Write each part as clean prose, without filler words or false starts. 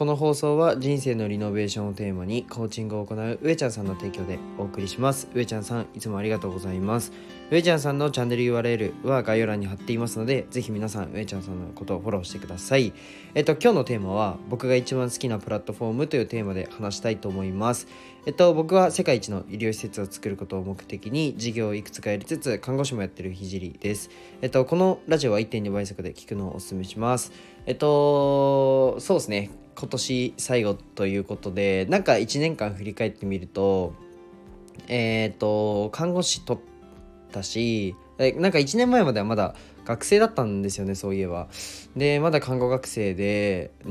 この放送は人生のリノベーションをテーマにコーチングを行う上ちゃんさんの提供でお送りします。上ちゃんさん、いつもありがとうございます。上ちゃんさんのチャンネル URL は概要欄に貼っていますので、ぜひ皆さん上ちゃんさんのことをフォローしてください。今日のテーマは僕が一番好きなプラットフォームというテーマで話したいと思います。僕は世界一の医療施設を作ることを目的に事業をいくつかやりつつ看護師もやってるひじりです。このラジオは 1.2 倍速で聞くのをお勧めします。そうですね、今年最後ということで、なんか1年間振り返ってみると看護師取ったし、なんか1年前まではまだ学生だったんですよね、そういえば。でまだ看護学生で、な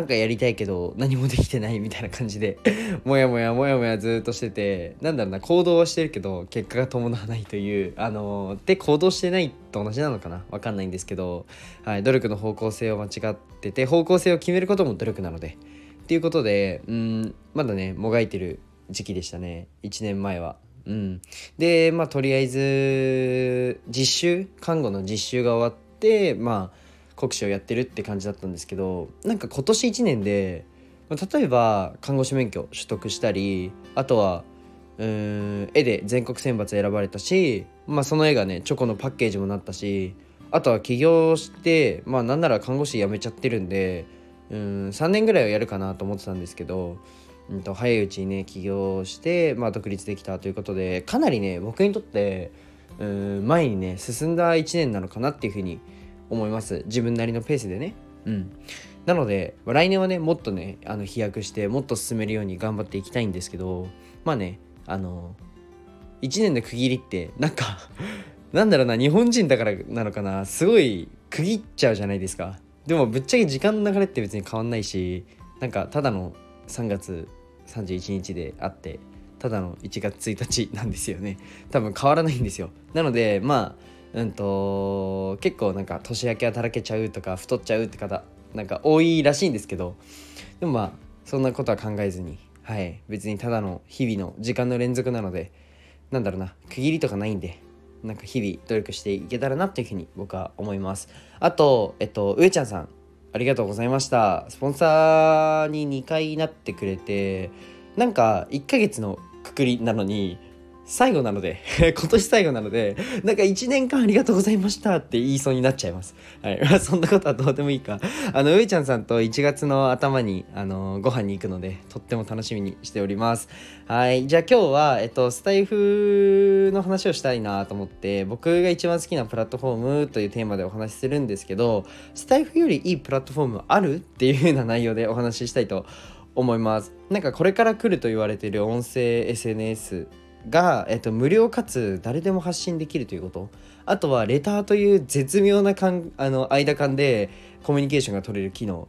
んかやりたいけど何もできてないみたいな感じでもやもやずっとしてて、なんだろうな、行動はしてるけど結果が伴わないという、で行動してないと同じなのかな、わかんないんですけど、はい、努力の方向性を間違ってて、方向性を決めることも努力なのでっていうことで、まだねもがいてる時期でしたね、1年前は。でとりあえず看護の実習が終わって国試をやってるって感じだったんですけど、なんか今年1年で例えば看護師免許取得したり、あとは絵で全国選抜選ばれたし、その絵がねチョコのパッケージもなったし、あとは起業してなんなら看護師辞めちゃってるんで、3年ぐらいはやるかなと思ってたんですけど、早いうちにね起業して、独立できたということで、かなりね僕にとって前にね進んだ1年なのかなっていうふうに思います、自分なりのペースでね。なので来年はねもっとね飛躍してもっと進めるように頑張っていきたいんですけど、1年で区切りってなんかなんだろうな、日本人だからなのかな、すごい区切っちゃうじゃないですか。でもぶっちゃけ時間の流れって別に変わんないし、なんかただの3月31日であってただの1月1日なんですよね、多分変わらないんですよ。なので結構なんか年明け働けちゃうとか太っちゃうって方なんか多いらしいんですけど、でもそんなことは考えずに、別にただの日々の時間の連続なので、なんだろうな、区切りとかないんで、なんか日々努力していけたらなっていうふうに僕は思います。あと上ちゃんさんありがとうございました。スポンサーに2回なってくれて、なんか1ヶ月のくくりなのに最後なので今年最後なので、なんか1年間ありがとうございましたって言いそうになっちゃいます。そんなことはどうでもいいか。上ちゃんさんと1月の頭にご飯に行くのでとっても楽しみにしております。じゃあ今日は、スタイフの話をしたいなと思って、僕が一番好きなプラットフォームというテーマでお話しするんですけど、スタイフよりいいプラットフォームあるっていう風な内容でお話ししたいと思います。なんかこれから来ると言われている音声 SNSが、無料かつ誰でも発信できるということ、あとはレターという絶妙な間間でコミュニケーションが取れる機能、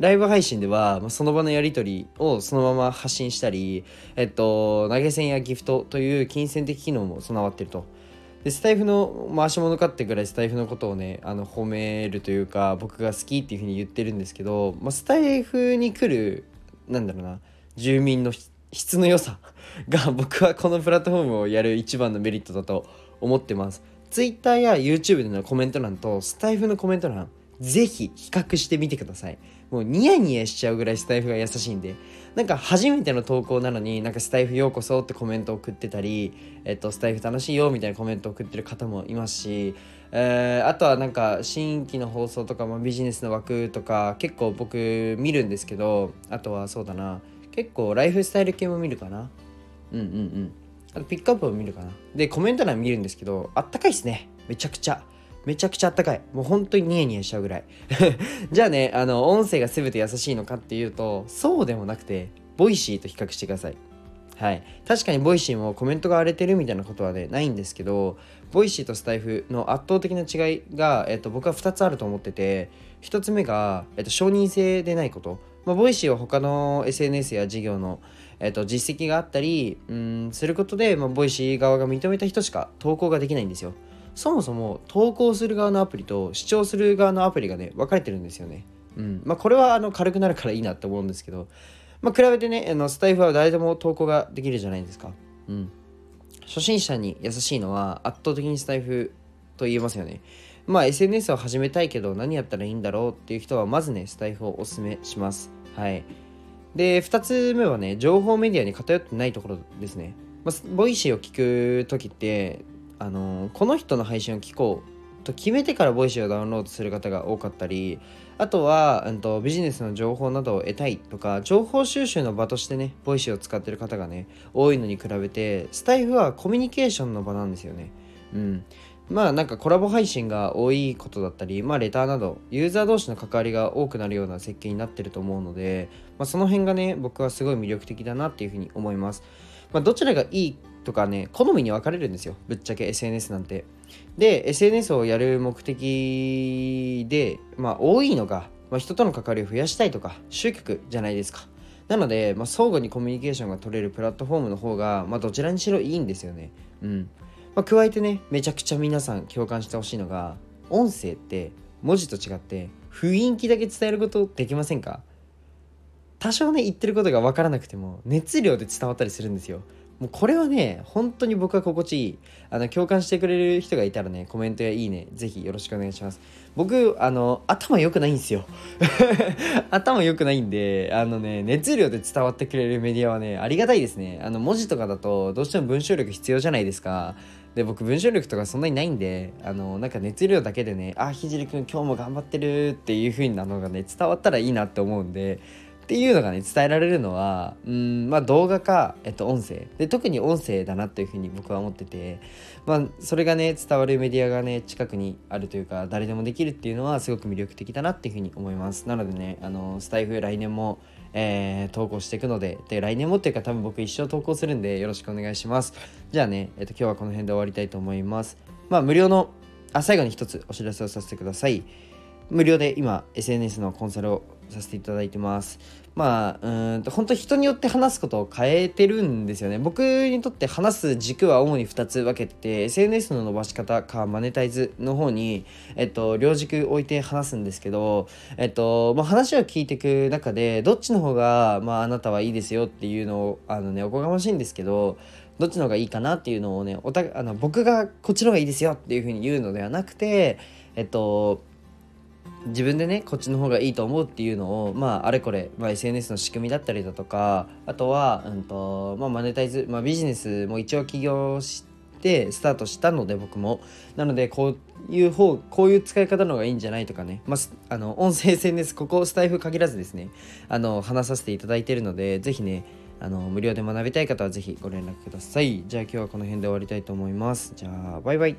ライブ配信では、その場のやり取りをそのまま発信したり、投げ銭やギフトという金銭的機能も備わっていると。でスタイフの回し物かってぐらいスタイフのことをね褒めるというか、僕が好きっていうふうに言ってるんですけど、スタイフに来る住民の質の良さが僕はこのプラットフォームをやる一番のメリットだと思ってます。 Twitter や YouTube でのコメント欄とスタイフのコメント欄ぜひ比較してみてください。もうニヤニヤしちゃうぐらいスタイフが優しいんで、なんか初めての投稿なのになんかスタイフようこそってコメントを送ってたり、スタイフ楽しいよみたいなコメントを送ってる方もいますし、あとはなんか新規の放送とか、ビジネスの枠とか結構僕見るんですけど、あとはそうだな、結構ライフスタイル系も見るかな、あとピックアップも見るかな。でコメント欄見るんですけど、あったかいっすね、めちゃくちゃあったかい、もう本当にニヤニヤしちゃうぐらいじゃあね、音声が全て優しいのかっていうとそうでもなくて、ボイシーと比較してください。確かにボイシーもコメントが荒れてるみたいなことはねないんですけど、ボイシーとスタイフの圧倒的な違いが、僕は2つあると思ってて、1つ目が、承認制でないこと。ボイシーは他の SNS や事業の、実績があったりすることで、ボイシー側が認めた人しか投稿ができないんですよ。そもそも投稿する側のアプリと視聴する側のアプリがね分かれてるんですよね。これは軽くなるからいいなって思うんですけど、比べてねスタイフは誰でも投稿ができるじゃないですか。初心者に優しいのは圧倒的にスタイフと言えますよね。SNS を始めたいけど何やったらいいんだろうっていう人はまずねスタイフをおすすめします。はい。で、2つ目はね、情報メディアに偏ってないところですね。まあ、ボイシーを聞くときって、この人の配信を聞こうと決めてからボイシーをダウンロードする方が多かったり、あとは、ビジネスの情報などを得たいとか、情報収集の場としてね、ボイシーを使ってる方がね、多いのに比べて、スタイフはコミュニケーションの場なんですよね。うん。まあなんかコラボ配信が多いことだったり、まあレターなどユーザー同士の関わりが多くなるような設計になってると思うので、まあ、その辺がね僕はすごい魅力的だなっていうふうに思います。まあどちらがいいとかね、好みに分かれるんですよ、ぶっちゃけ SNS なんて。で、 SNS をやる目的でまあ多いのが、まあ、人との関わりを増やしたいとか集客じゃないですか。なので、まあ、相互にコミュニケーションが取れるプラットフォームの方が、まあどちらにしろいいんですよね。うん。まあ、加えてね、めちゃくちゃ皆さん共感してほしいのが、音声って文字と違って雰囲気だけ伝えることできませんか？多少ね言ってることが分からなくても熱量で伝わったりするんですよ。もうこれはね本当に僕は心地いい。共感してくれる人がいたらね、コメントやいいねぜひよろしくお願いします。僕頭良くないんですよ頭良くないんで、熱量で伝わってくれるメディアはねありがたいですね。文字とかだとどうしても文章力必要じゃないですか。で、僕文章力とかそんなにないんで、なんか熱量だけでね、あ、ひじりくん今日も頑張ってるっていう風なのがね伝わったらいいなって思うんで、っていうのがね伝えられるのはまあ動画か、音声で、特に音声だなというふうに僕は思ってて、まあそれがね伝わるメディアがね近くにあるというか、誰でもできるっていうのはすごく魅力的だなっていうふうに思います。なのでね、スタイフ来年も、投稿していくので、で来年もっていうか多分僕一生投稿するんでよろしくお願いします。じゃあね、今日はこの辺で終わりたいと思います。まあ無料の最後に一つお知らせをさせてください。無料で今 SNS のコンサルをさせていただいてます。まあ本当人によって話すことを変えてるんですよね。僕にとって話す軸は主に2つ分けて、 SNS の伸ばし方かマネタイズの方に、両軸置いて話すんですけど、まあ、話を聞いていく中でどっちの方が、まあ、あなたはいいですよっていうのをおこがましいんですけど、どっちの方がいいかなっていうのをね、僕がこっちの方がいいですよっていうふうに言うのではなくて、自分でねこっちの方がいいと思うっていうのを、まああれこれ、まあ、SNS の仕組みだったりだとか、あとはまあマネタイズ、まあ、ビジネスも一応起業してスタートしたので、僕もなのでこういう使い方の方がいいんじゃないとかね、まあ音声 SNS ここスタイフ限らずですね、話させていただいているので、ぜひね無料で学びたい方はぜひご連絡ください。じゃあ今日はこの辺で終わりたいと思います。じゃあバイバイ。